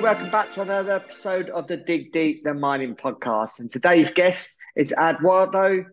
Welcome back to another episode of the Dig Deep, the mining podcast. And today's guest is Eduardo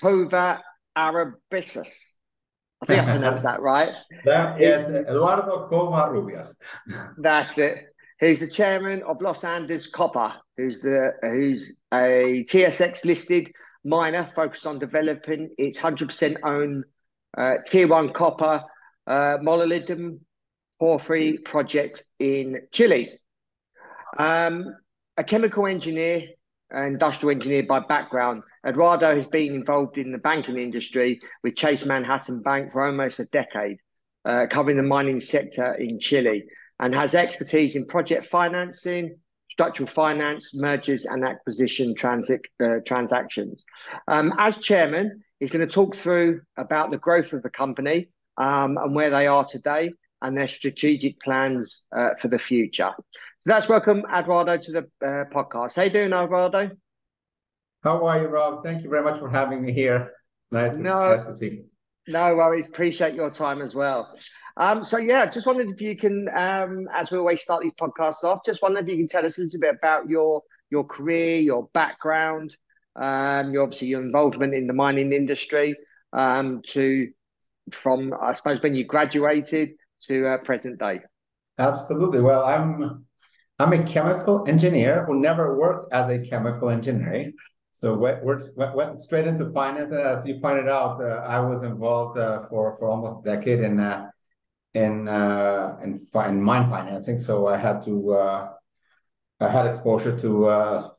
Covarrubias. I think I pronounced that right. That is Eduardo Covarrubias. That's it. He's the chairman of Los Andes Copper, who's a TSX-listed miner focused on developing its 100% owned Tier 1 copper molybdenum porphyry project in Chile. A chemical engineer, industrial engineer by background, Eduardo has been involved in the banking industry with Chase Manhattan Bank for almost a decade, covering the mining sector in Chile, and has expertise in project financing, structural finance, mergers and acquisition transactions. As chairman, he's going to talk through about the growth of the company and where they are today, and their strategic plans for the future. So that's welcome, Eduardo, to the podcast. How you doing, Eduardo? How are you, Rob? Thank you very much for having me here. No worries. Appreciate your time as well. Just wondered if you can, as we always start these podcasts off, just wondered if you can tell us a little bit about your career, your background, your involvement in the mining industry, from, I suppose, when you graduated, to present day. Absolutely. Well, I'm a chemical engineer who never worked as a chemical engineer. So went straight into finance. As you pointed out, I was involved for almost a decade in mine financing. So I had exposure to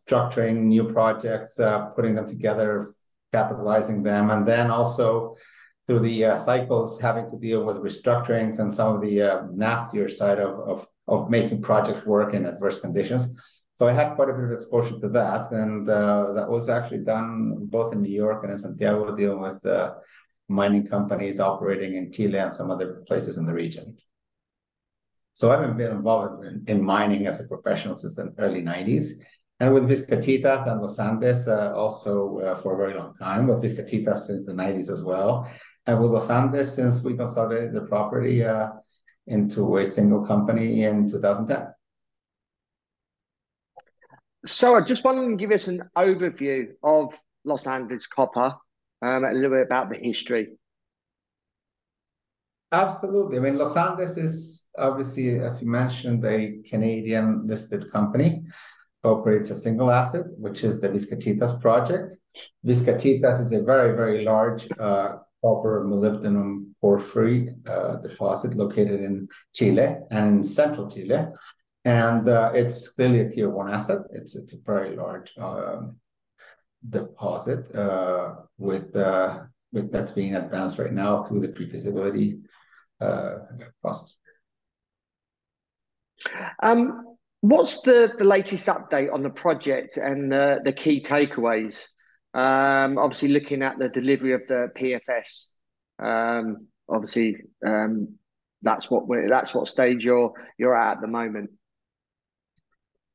structuring new projects, putting them together, capitalizing them, and then also through the cycles, having to deal with restructurings and some of the nastier side of making projects work in adverse conditions. So I had quite a bit of exposure to that, and that was actually done both in New York and in Santiago, dealing with mining companies operating in Chile and some other places in the region. So I've been involved in mining as a professional since the early 90s. And with Vizcachitas and Los Andes, also for a very long time, with Vizcachitas since the 90s as well. And with Los Andes, since we consolidated the property into a single company in 2010. So I just wanted to give us an overview of Los Andes Copper, a little bit about the history. Absolutely. I mean, Los Andes is obviously, as you mentioned, a Canadian listed company. Operates a single asset, which is the Vizcachitas project. Vizcachitas is a very, very large copper molybdenum porphyry deposit located in Chile and in central Chile. And it's clearly a Tier 1 asset. It's a very large deposit with that's being advanced right now through the pre-feasibility process. What's the latest update on the project and the key takeaways? Obviously, looking at the delivery of the PFS, that's what stage you're at the moment.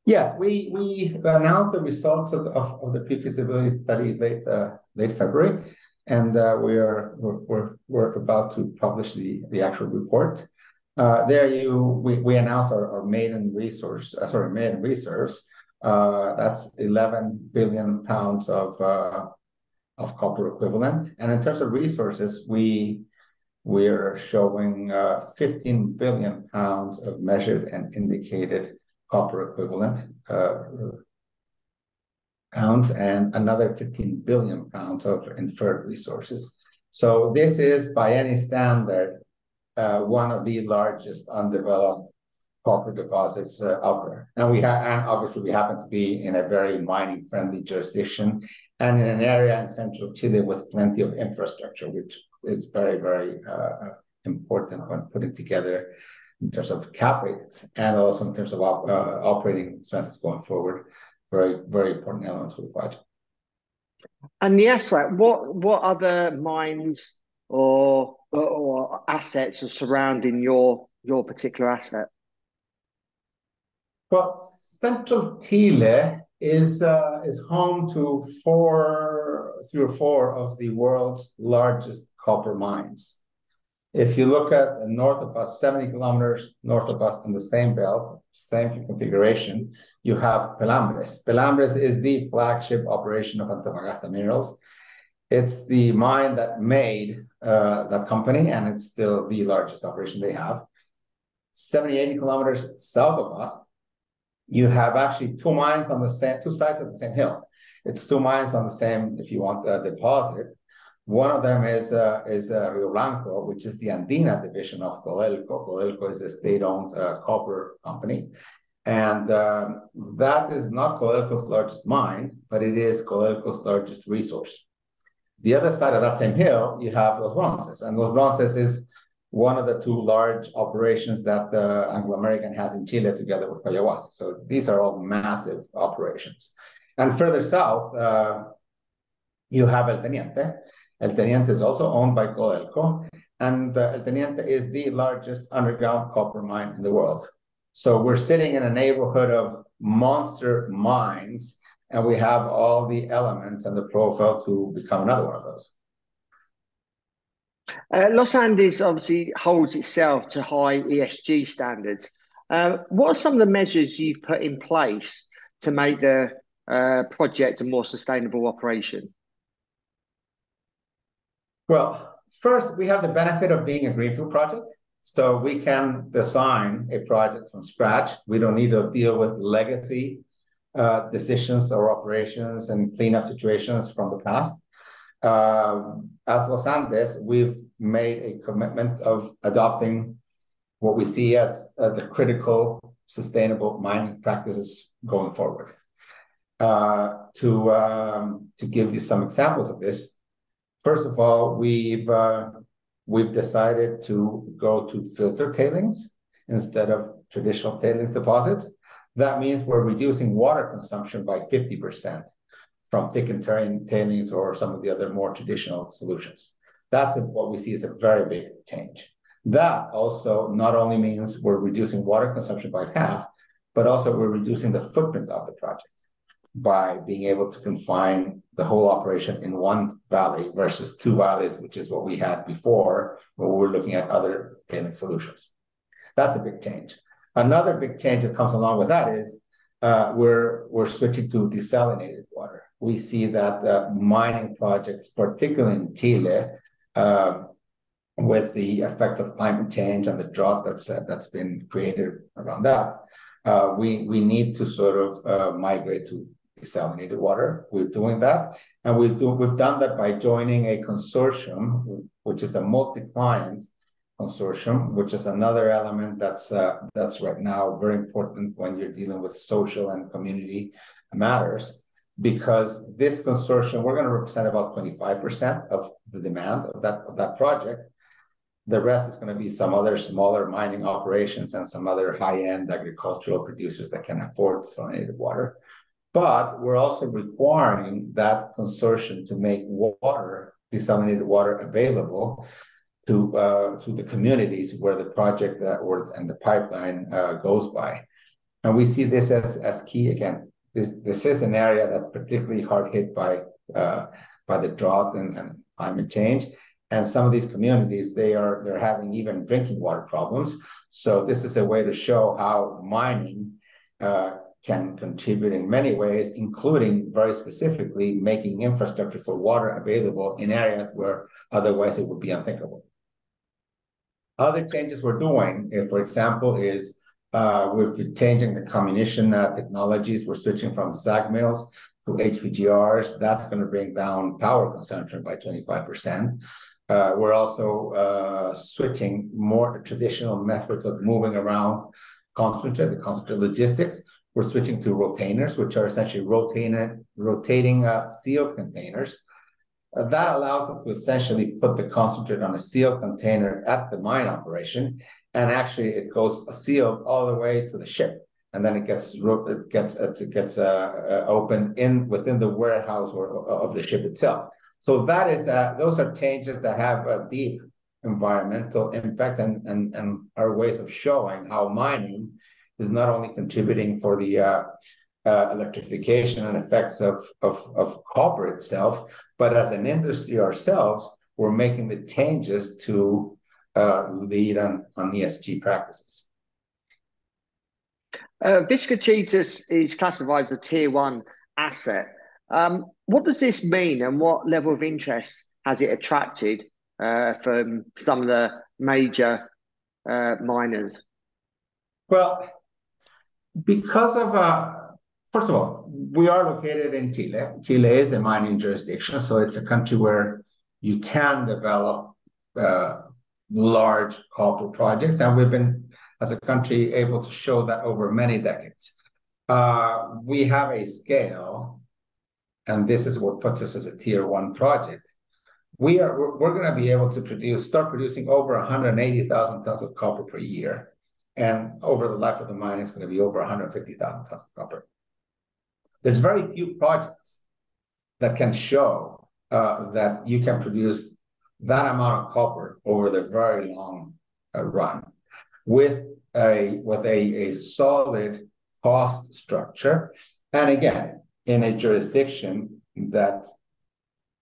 Yes, we announced the results of the pre-feasibility study late February, and we're about to publish the actual report. We announced our maiden reserves. That's 11 billion pounds of copper equivalent. And in terms of resources, we're showing 15 billion pounds of measured and indicated copper equivalent pounds, and another 15 billion pounds of inferred resources. So this is, by any standard, one of the largest undeveloped copper deposits out there, and we happen to be in a very mining-friendly jurisdiction, and in an area in central Chile with plenty of infrastructure, which is very, very important when putting together in terms of CapEx and also in terms of operating expenses going forward. Very, very important elements for the project. And the asset, what other mines or assets are surrounding your particular asset? Well, central Chile is home to three or four of the world's largest copper mines. If you look at north of us, 70 kilometers north of us in the same belt, same configuration, you have Pelambres. Pelambres is the flagship operation of Antofagasta Minerals. It's the mine that made that company, and it's still the largest operation they have. 70, 80 kilometers south of us, you have actually two mines on the same, two sides of the same hill. It's two mines on the same, if you want, deposit. One of them is Rio Blanco, which is the Andina division of Codelco. Codelco is a state-owned copper company. And that is not Codelco's largest mine, but it is Codelco's largest resource. The other side of that same hill, you have Los Bronces. And Los Bronces is one of the two large operations that the Anglo-American has in Chile together with Collahuasi. So these are all massive operations. And further south, you have El Teniente. El Teniente is also owned by Codelco, and El Teniente is the largest underground copper mine in the world. So we're sitting in a neighborhood of monster mines, and we have all the elements and the profile to become another one of those. Los Andes obviously holds itself to high ESG standards. What are some of the measures you've put in place to make the project a more sustainable operation? Well, first, we have the benefit of being a greenfield project, so we can design a project from scratch. We don't need to deal with legacy decisions or operations and cleanup situations from the past. As Los Andes, we've made a commitment of adopting what we see as the critical sustainable mining practices going forward. To give you some examples of this, first of all, we've decided to go to filter tailings instead of traditional tailings deposits. That means we're reducing water consumption by 50% from thickened tailings or some of the other more traditional solutions. That's what we see as a very big change. That also not only means we're reducing water consumption by half, but also we're reducing the footprint of the project by being able to confine the whole operation in one valley versus two valleys, which is what we had before, where we were looking at other tailings solutions. That's a big change. Another big change that comes along with that is we're switching to desalinated water. We see that mining projects, particularly in Chile, with the effect of climate change and the drought that's been created around that, we need to sort of migrate to desalinated water. We're doing that, and we've done that by joining a consortium, which is a multi-client consortium, which is another element that's right now very important when you're dealing with social and community matters, because this consortium, we're going to represent about 25% of the demand of that project. The rest is going to be some other smaller mining operations and some other high-end agricultural producers that can afford desalinated water. But we're also requiring that consortium to make water, desalinated water, available to the communities where the project and the pipeline goes by. And we see this as key again. This is an area that's particularly hard hit by the drought and climate change. And some of these communities, they're having even drinking water problems. So this is a way to show how mining can contribute in many ways, including very specifically making infrastructure for water available in areas where otherwise it would be unthinkable. Other changes we're doing, for example, is we're changing the comminution technologies. We're switching from SAG mills to HPGRs. That's going to bring down power consumption by 25%. We're also switching more traditional methods of moving around the concentrate logistics. We're switching to rotainers, which are essentially rotating sealed containers. That allows them to essentially put the concentrate on a sealed container at the mine operation, and actually it goes sealed all the way to the ship, and then it gets opened within the warehouse or of the ship itself. So that is those are changes that have a deep environmental impact and are ways of showing how mining is not only contributing for the electrification and effects of copper itself, but as an industry ourselves, we're making the changes to lead on ESG practices. Vizcachitas is classified as a tier one asset. What does this mean, and what level of interest has it attracted from some of the major miners? Well, because of first of all, we are located in Chile. Chile is a mining jurisdiction, so it's a country where you can develop large copper projects. And we've been, as a country, able to show that over many decades. We have a scale, and this is what puts us as a tier one project. We're going to be able to start producing over 180,000 tons of copper per year. And over the life of the mine, it's going to be over 150,000 tons of copper. There's very few projects that can show that you can produce that amount of copper over the very long run with a solid cost structure, and again in a jurisdiction that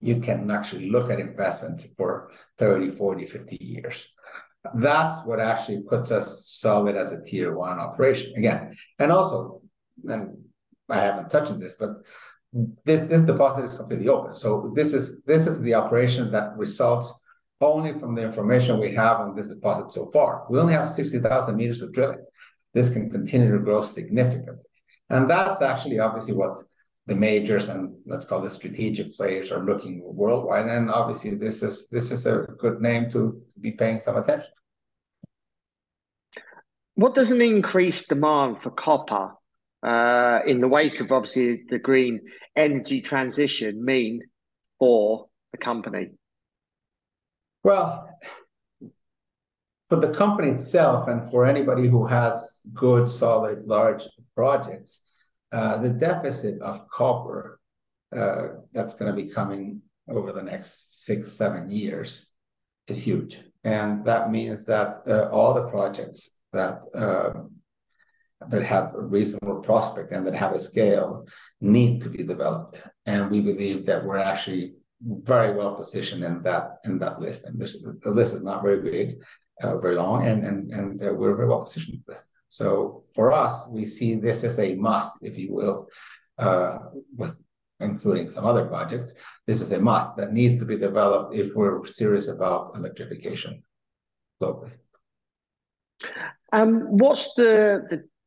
you can actually look at investment for 30, 40, 50 years. That's what actually puts us solid as a tier one operation again. And also, and I haven't touched on this, but this deposit is completely open. So this is the operation that results only from the information we have on this deposit so far. We only have 60,000 meters of drilling. This can continue to grow significantly. And that's actually obviously what the majors and let's call the strategic players are looking worldwide. And obviously this is a good name to be paying some attention to. What does an increased demand for copper in the wake of obviously the green energy transition mean for the company? Well, for the company itself and for anybody who has good, solid, large projects, the deficit of copper that's going to be coming over the next 6-7 years is huge. And that means that all the projects that have a reasonable prospect and that have a scale need to be developed. And we believe that we're actually very well positioned in that list. And the list is not very big, very long, and we're very well positioned in this. So for us, we see this as a must, if you will, with including some other projects. This is a must that needs to be developed if we're serious about electrification globally. What's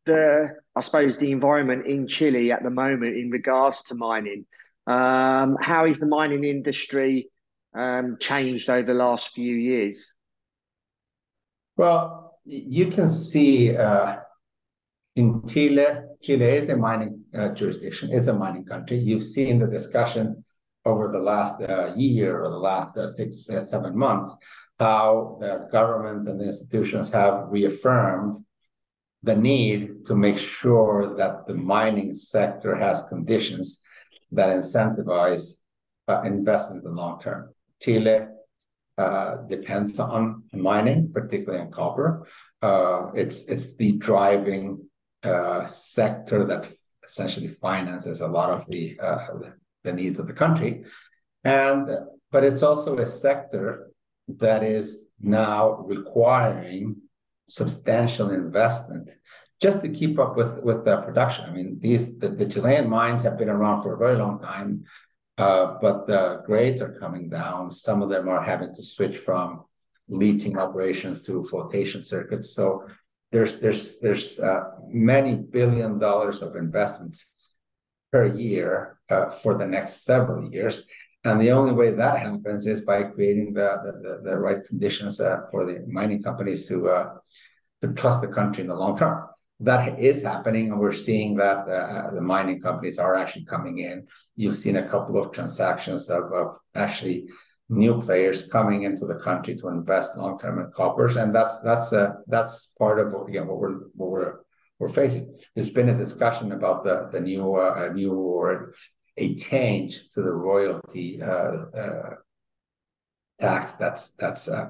I suppose the environment in Chile at the moment in regards to mining? How is the mining industry changed over the last few years? Well, you can see in Chile is a mining jurisdiction, is a mining country. You've seen the discussion over the last year or the last 6-7 months, how the government and the institutions have reaffirmed the need to make sure that the mining sector has conditions that incentivize investment in the long term. Chile depends on mining, particularly on copper. It's the driving sector that essentially finances a lot of the needs of the country, but it's also a sector that is now requiring substantial investment just to keep up with the production. I mean, the Chilean mines have been around for a very long time, but the grades are coming down. Some of them are having to switch from leaching operations to flotation circuits. So there's many billion dollars of investments per year for the next several years. And the only way that happens is by creating the right conditions for the mining companies to trust the country in the long term. that is happening, and we're seeing that the mining companies are actually coming in. You've seen a couple of transactions of actually new players coming into the country to invest long term in coppers, and that's part of what we're facing. There's been a discussion about the new a change to the royalty tax that's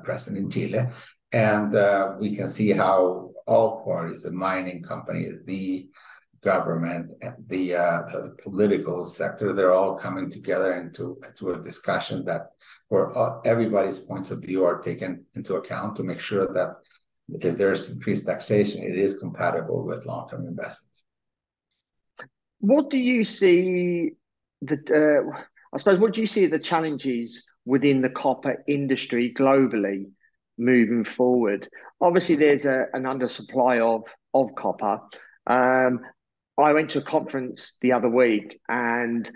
present in Chile, and we can see how all parties, the mining companies, the government, and the political sector, they're all coming together into a discussion that where everybody's points of view are taken into account to make sure that if there's increased taxation, it is compatible with long-term investment. What do you see that what do you see the challenges within the copper industry globally moving forward? Obviously, there's an undersupply of copper. I went to a conference the other week, and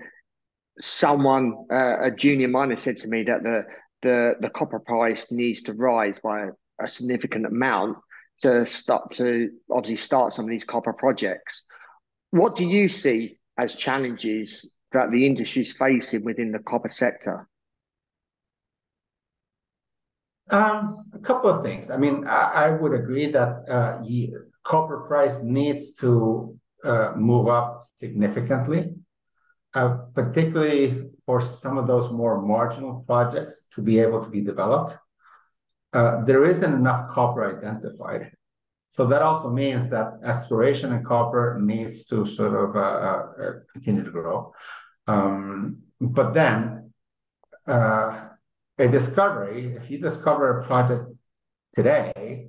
someone, a junior miner, said to me that the copper price needs to rise by a significant amount to start some of these copper projects. What do you see as challenges that the industry is facing within the copper sector? A couple of things. I mean, I would agree that copper price needs to move up significantly, particularly for some of those more marginal projects to be able to be developed. There isn't enough copper identified. So that also means that exploration in copper needs to sort of continue to grow. But then, a discovery, if you discover a project today,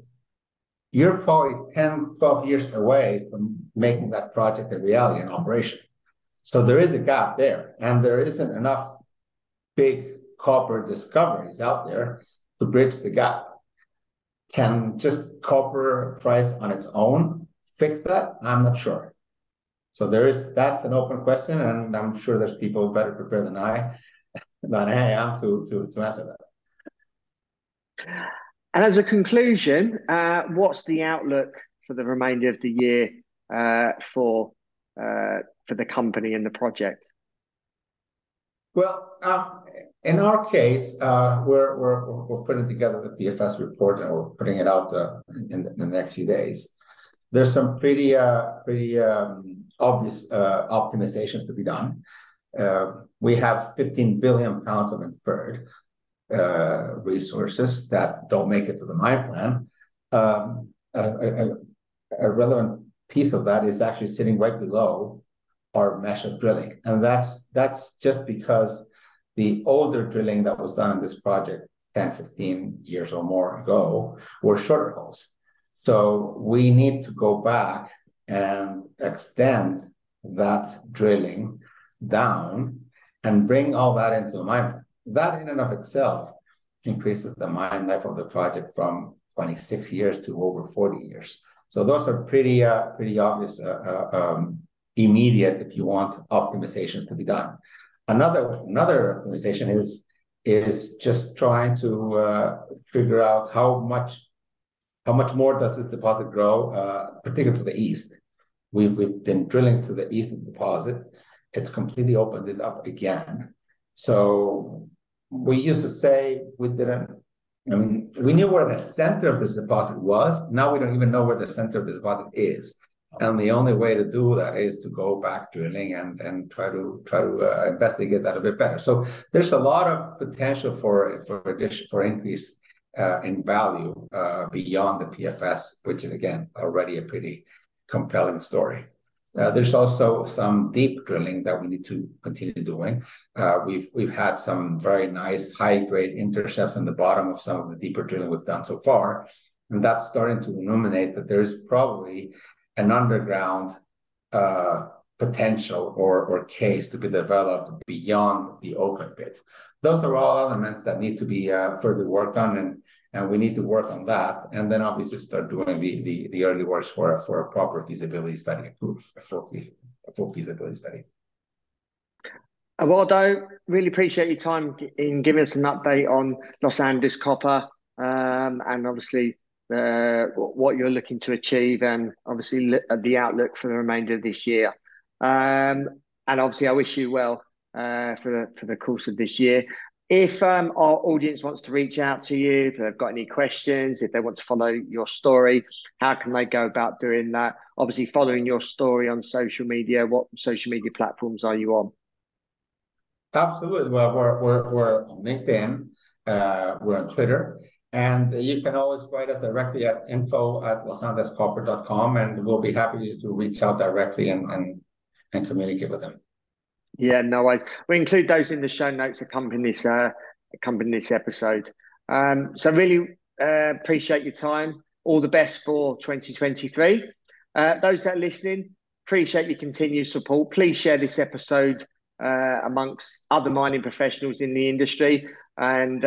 you're probably 10, 12 years away from making that project a reality and operation. So there is a gap there, and there isn't enough big copper discoveries out there to bridge the gap. Can just copper price on its own fix that? I'm not sure. So that's an open question, and I'm sure there's people better prepared than I am to answer that. And as a conclusion, what's the outlook for the remainder of the year for the company and the project? Well, in our case, we're putting together the PFS report, and we're putting it out in the next few days. There's some pretty obvious optimizations to be done. We have 15 billion pounds of inferred resources that don't make it to the mine plan. A relevant piece of that is actually sitting right below our measured drilling, and that's just because the older drilling that was done in this project 10, 15 years or more ago were shorter holes. So we need to go back and extend that drilling down and bring all that into the mine plan. That in and of itself increases the mine life of the project from 26 years to over 40 years. So those are pretty obvious, immediate, if you want, optimizations to be done. Another optimization is just trying to figure out how much more does this deposit grow, particularly to the east. We've been drilling to the east of the deposit. It's completely opened it up again. So we used to say we knew where the center of this deposit was. Now we don't even know where the center of the deposit is. And the only way to do that is to go back drilling and try to investigate that a bit better. So there's a lot of potential for increase in value beyond the PFS, which is again already a pretty compelling story. There's also some deep drilling that we need to continue doing. We've had some very nice high-grade intercepts in the bottom of some of the deeper drilling we've done so far, and that's starting to illuminate that there is probably an underground potential or case to be developed beyond the open pit. Those are all elements that need to be further worked on, and we need to work on that, and then obviously start doing the early works for a proper feasibility study, a full feasibility study. Eduardo, really appreciate your time in giving us an update on Los Andes Copper, and obviously what you're looking to achieve, and obviously the outlook for the remainder of this year. And obviously, I wish you well for the course of this year. If our audience wants to reach out to you, if they've got any questions, if they want to follow your story, how can they go about doing that? Obviously, following your story on social media, what social media platforms are you on? Absolutely. Well, we're on LinkedIn, we're on Twitter, and you can always write us directly at info@losandescopper.com, and we'll be happy to reach out directly and communicate with them. Yeah, no worries. We include those in the show notes accompanying this episode. So really appreciate your time. All the best for 2023. Those that are listening, appreciate your continued support. Please share this episode amongst other mining professionals in the industry, and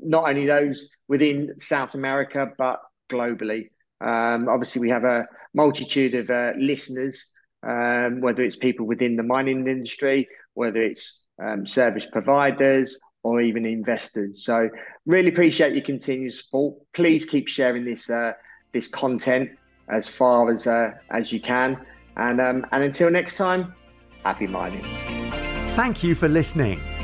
not only those within South America, but globally. Obviously, we have a multitude of listeners, whether it's people within the mining industry, whether it's service providers, or even investors. So really appreciate your continued support. Please keep sharing this content as far as you can. And until next time, happy mining. Thank you for listening.